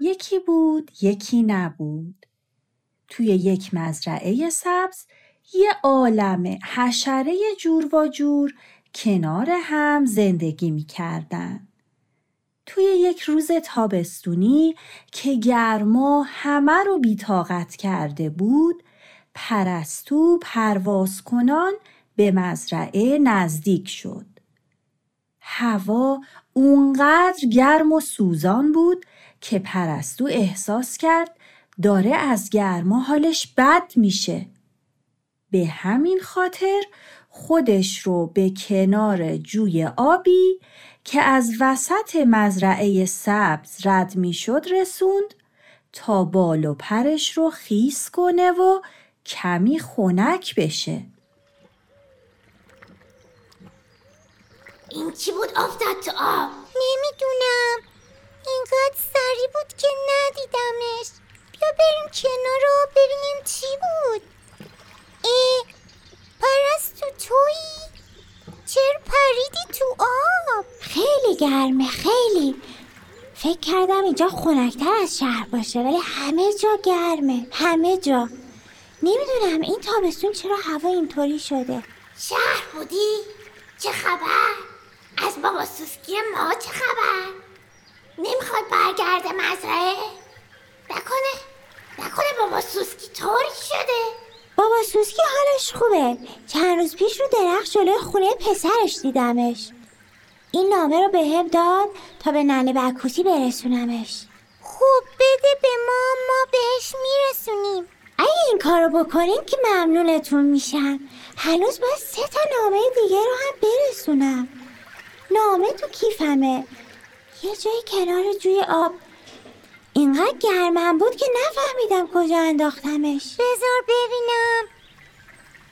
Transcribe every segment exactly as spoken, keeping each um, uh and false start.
یکی بود یکی نبود. توی یک مزرعه سبز یه عالمه حشره جور و جور کنار هم زندگی می‌کردن. توی یک روز تابستونی که گرما همه رو بی‌طاقت کرده بود، پرستو پرواز کنان به مزرعه نزدیک شد. هوا اونقدر گرم و سوزان بود که پرستو احساس کرد داره از گرما حالش بد میشه. به همین خاطر خودش رو به کنار جوی آبی که از وسط مزرعه سبز رد میشد رسوند تا بال و پرش رو خیس کنه و کمی خنک بشه. این چی بود افتاد تو آب؟ نمیدونم، اینقدر سری بود که ندیدمش. بیا بریم کنار رو ببینیم چی بود. ای پرستو تویی؟ چرا پریدی تو آب؟ خیلی گرمه، خیلی. فکر کردم اینجا خنک‌تر از شهر باشه ولی همه جا گرمه، همه جا. نمیدونم این تابستون چرا هوا اینطوری شده. شهر بودی؟ چه خبر؟ از بابا سوسکی ما چه خبر؟ نمیخواد برگرده مزرعه؟ نکنه نکنه بابا سوسکی طوری شده؟ بابا سوسکی حالش خوبه. چند روز پیش رو درخت جلوی خونه پسرش دیدمش. این نامه رو بهم داد تا به ننه بکوسی برسونمش. خوب بده به ما، ما بهش میرسونیم. اگه این کارو بکنین که ممنونتون میشم. هنوز باید سه تا نامه دیگه رو هم برسونم. نامه تو کیفمه، یه جای کنار جوی آب. اینقدر گرمم بود که نفهمیدم کجا انداختمش. بذار ببینم.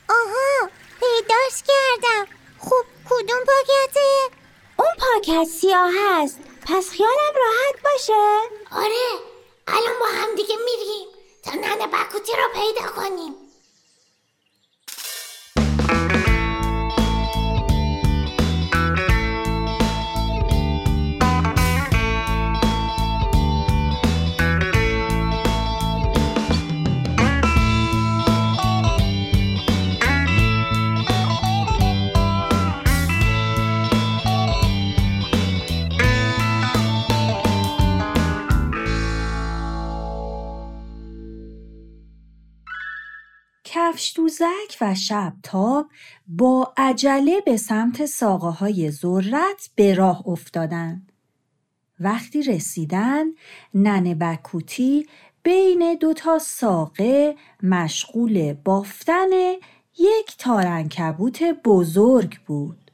آها، پیداش کردم. خب کدوم پاکته؟ اون پاکت سیاه هست. پس خیالم راحت باشه. آره، الان با هم دیگه میریم تا ننه بکوتی رو پیدا کنیم. کفش‌دوزک و شبتاب با عجله به سمت ساقه‌های ذرت به راه افتادند. وقتی رسیدن، ننه بکوتی بین دوتا ساقه مشغول بافتن یک تار عنکبوت بزرگ بود.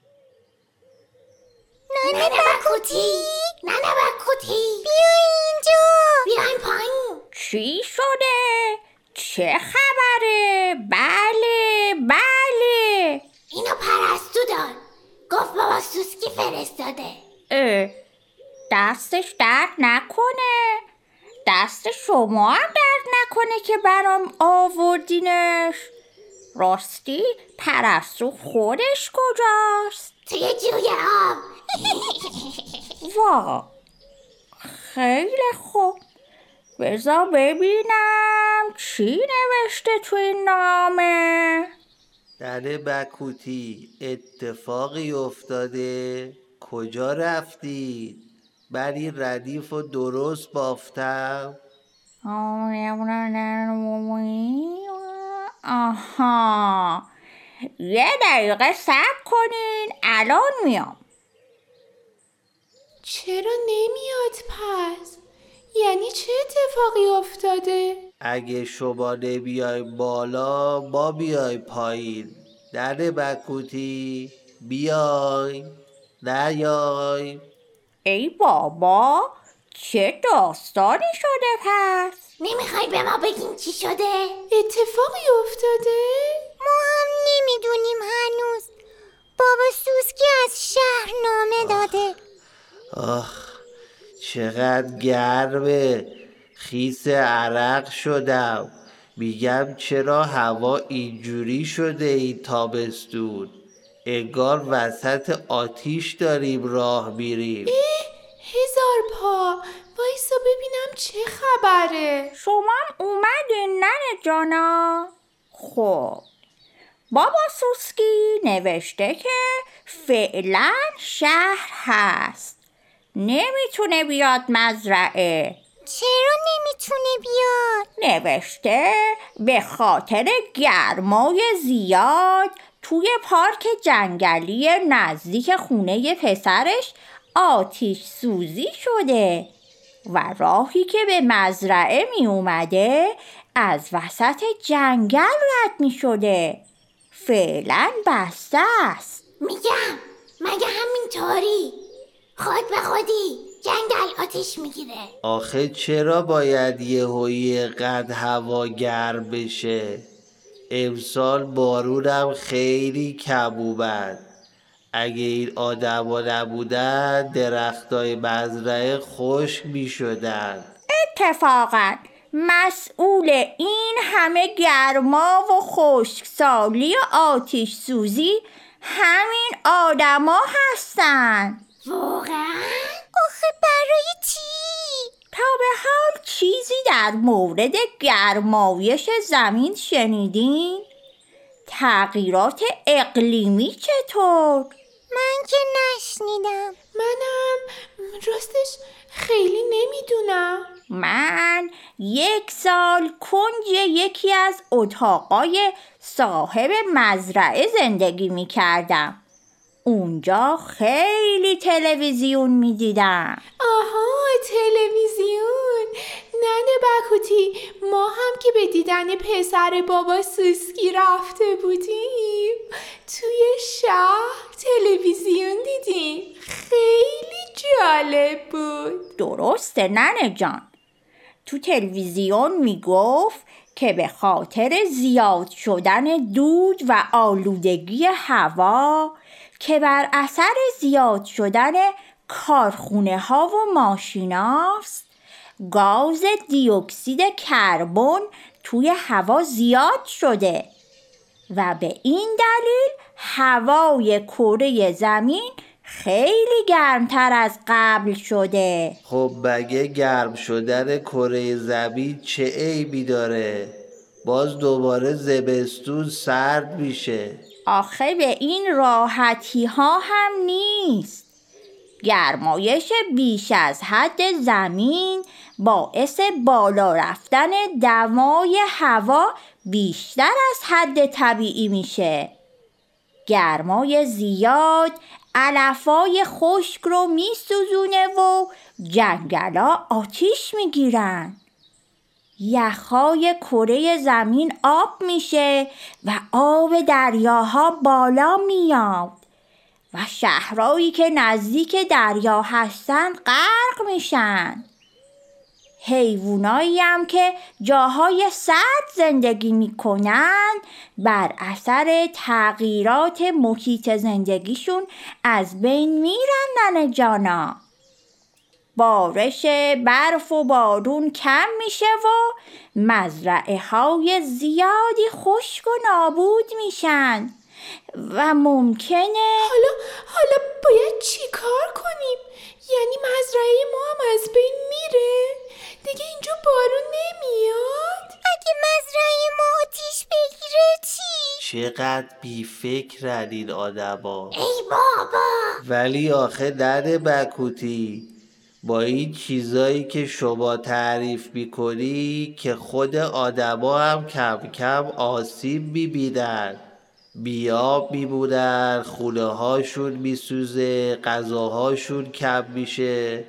ننه بکوتی! ننه بکوتی! بیا اینجا! بیا این پایین! چی شده؟ چه خبره؟ بله بله اینو پرستو داد. گفت بابا سوسکی فرستاده. اه دستش درد نکنه، دست شما هم درد نکنه که برام آوردینش. راستی پرستو خودش کجاست؟ توی جوی آب. وا خیلی خوب، بذار ببینم چی نوشته توی نامه. ننه بکوتی، اتفاقی افتاده. کجا رفتید؟ من این ردیف رو درست بافتم. آها، یه دقیقه صبر کنین، الان میام. چرا نمیاد پس؟ یعنی چه اتفاقی افتاده؟ اگه شما نمیای بالا، ما بیای پایین. ننه بکوتی، بیای نیای. ای بابا، چه داستانی شده پس؟ نمیخوای به ما بگیم چی شده؟ اتفاقی افتاده؟ ما هم نمیدونیم هنوز. بابا سوسکی از شهر نامه داده. آخ چقدر گرمه، خیس عرق شدم. میگم چرا هوا اینجوری شده این تابستون؟ انگار وسط آتیش داریم راه میریم. ای هزار پا، با وایسا ببینم چه خبره. شما اومدین ننه جانا. خب بابا سوسکی نوشته که فعلا شهر هست، نمیتونه بیاد مزرعه. چرا نمیتونه بیاد؟ نوشته به خاطر گرمای زیاد توی پارک جنگلی نزدیک خونه پسرش آتیش سوزی شده و راهی که به مزرعه می اومده از وسط جنگل رد می شده. فعلا بسته است. میگم مگه همینطوری خود به خودی جنگل آتیش میگیره؟ آخه چرا باید یهویی قد هوا گرم بشه؟ امسال بارونم خیلی کبوبند. اگه این آدما نبودن درختای مزرعه خشک میشدن. اتفاقا مسئول این همه گرما و خشکسالی و آتش سوزی همین آدما هستن. واقعا؟ آخه برای چی؟ تا به حال چیزی در مورد گرمایش زمین شنیدین؟ تغییرات اقلیمی چطور؟ من که نشنیدم. منم راستش خیلی نمیدونم. من یک سال کنج یکی از اتاقای صاحب مزرعه زندگی میکردم. اونجا خیلی تلویزیون میدیدم. آها تلویزیون. ننه بکوتی ما هم که به دیدن پسر بابا سوسکی رفته بودیم توی شهر تلویزیون دیدیم. خیلی جالب بود. درسته ننه جان. تو تلویزیون میگفت که به خاطر زیاد شدن دود و آلودگی هوا که بر اثر زیاد شدن کارخونه ها و ماشیناست، گاز دی اکسید کربن توی هوا زیاد شده و به این دلیل هوای کره زمین خیلی گرمتر از قبل شده. خب بگه گرم شدن کره زمین چه عیبی داره؟ باز دوباره زمستون سرد میشه. آخه به این راحتی ها هم نیست. گرمایش بیش از حد زمین باعث بالا رفتن دمای هوا بیشتر از حد طبیعی میشه. گرمای زیاد علفای خشک رو میسوزونه و جنگلا آتیش میگیرن. یخهای کره زمین آب میشه و آب دریاها بالا میاد و شهرهایی که نزدیک دریا هستن غرق میشن. حیوانایی هم که جاهای سرد زندگی میکنن بر اثر تغییرات محیط زندگیشون از بین میرن ننه جانا. بارش برف و بارون کم میشه و مزرعه های زیادی خشک و نابود میشن و ممکنه. حالا حالا باید چی کار کنیم؟ یعنی مزرعه ما هم از بین میره؟ دیگه اینجا بارون نمیاد؟ اگه مزرعه ما آتیش بگیره چی؟ چقدر بی فکرن این آدما. ای بابا. ولی آخه ننه بکوتی با این چیزایی که شما تعریف میکنی که خود آدما هم کم کم آسیب میبینن. بیاب میبونن، خونه هاشون میسوزه، غذاهاشون کم میشه.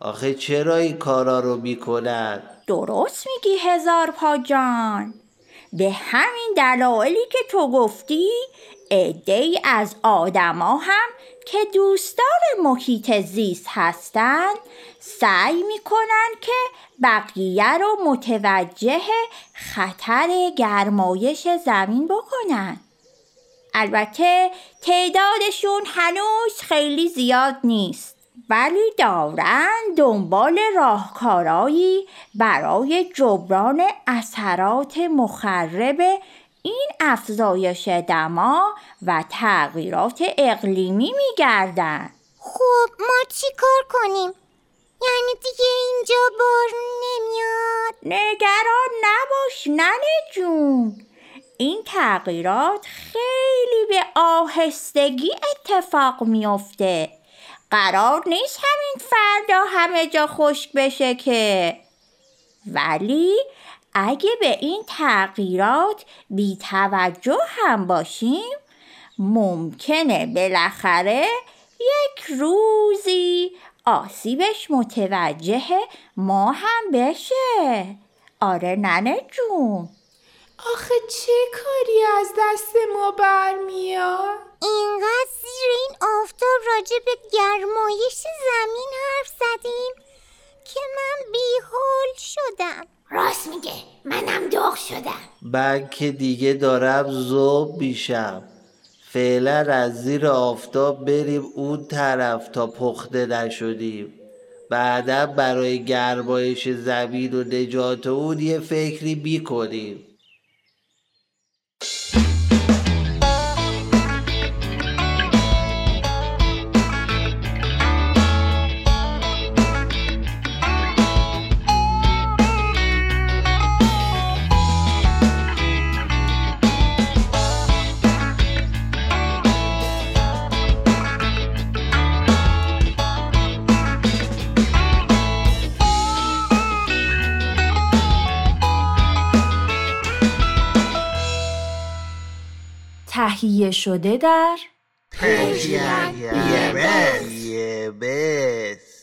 آخه چرا این کارا رو میکنن؟ درست میگی هزار پا جان. به همین دلایلی که تو گفتی عده‌ای از آدما هم که دوستدار محیط زیست هستن سعی میکنن که بقیه رو متوجه خطر گرمایش زمین بکنن. البته تعدادشون هنوز خیلی زیاد نیست ولی دارن دنبال راهکارایی برای جبران اثرات مخرب این افزایش دما و تغییرات اقلیمی میگردن. خب ما چی کار کنیم؟ یعنی دیگه اینجا بارون نمیاد؟ نگران نباش ننه جون، این تغییرات خیلی به آهستگی اتفاق میفته. قرار نیست همین فردا همه جا خشک بشه که. ولی اگه به این تغییرات بی توجه هم باشیم ممکنه بالاخره یک روزی آسیبش متوجه ما هم بشه. آره ننه جون. آخه چه کاری از دست ما برمیاد؟ اینقدر زیر این آفتاب راجع به گرمایش زمین حرف زدیم که من بیهول شدم. راست میگه، منم داغ شدم. بعد که دیگه دارم ذوب میشم. فعلا از زیر آفتاب بریم اون طرف تا پخته نشدیم. بعدا برای گرمایش زمین و نجات اون یه فکری بیکنیم. تهیه شده در پرژین بی ام اس.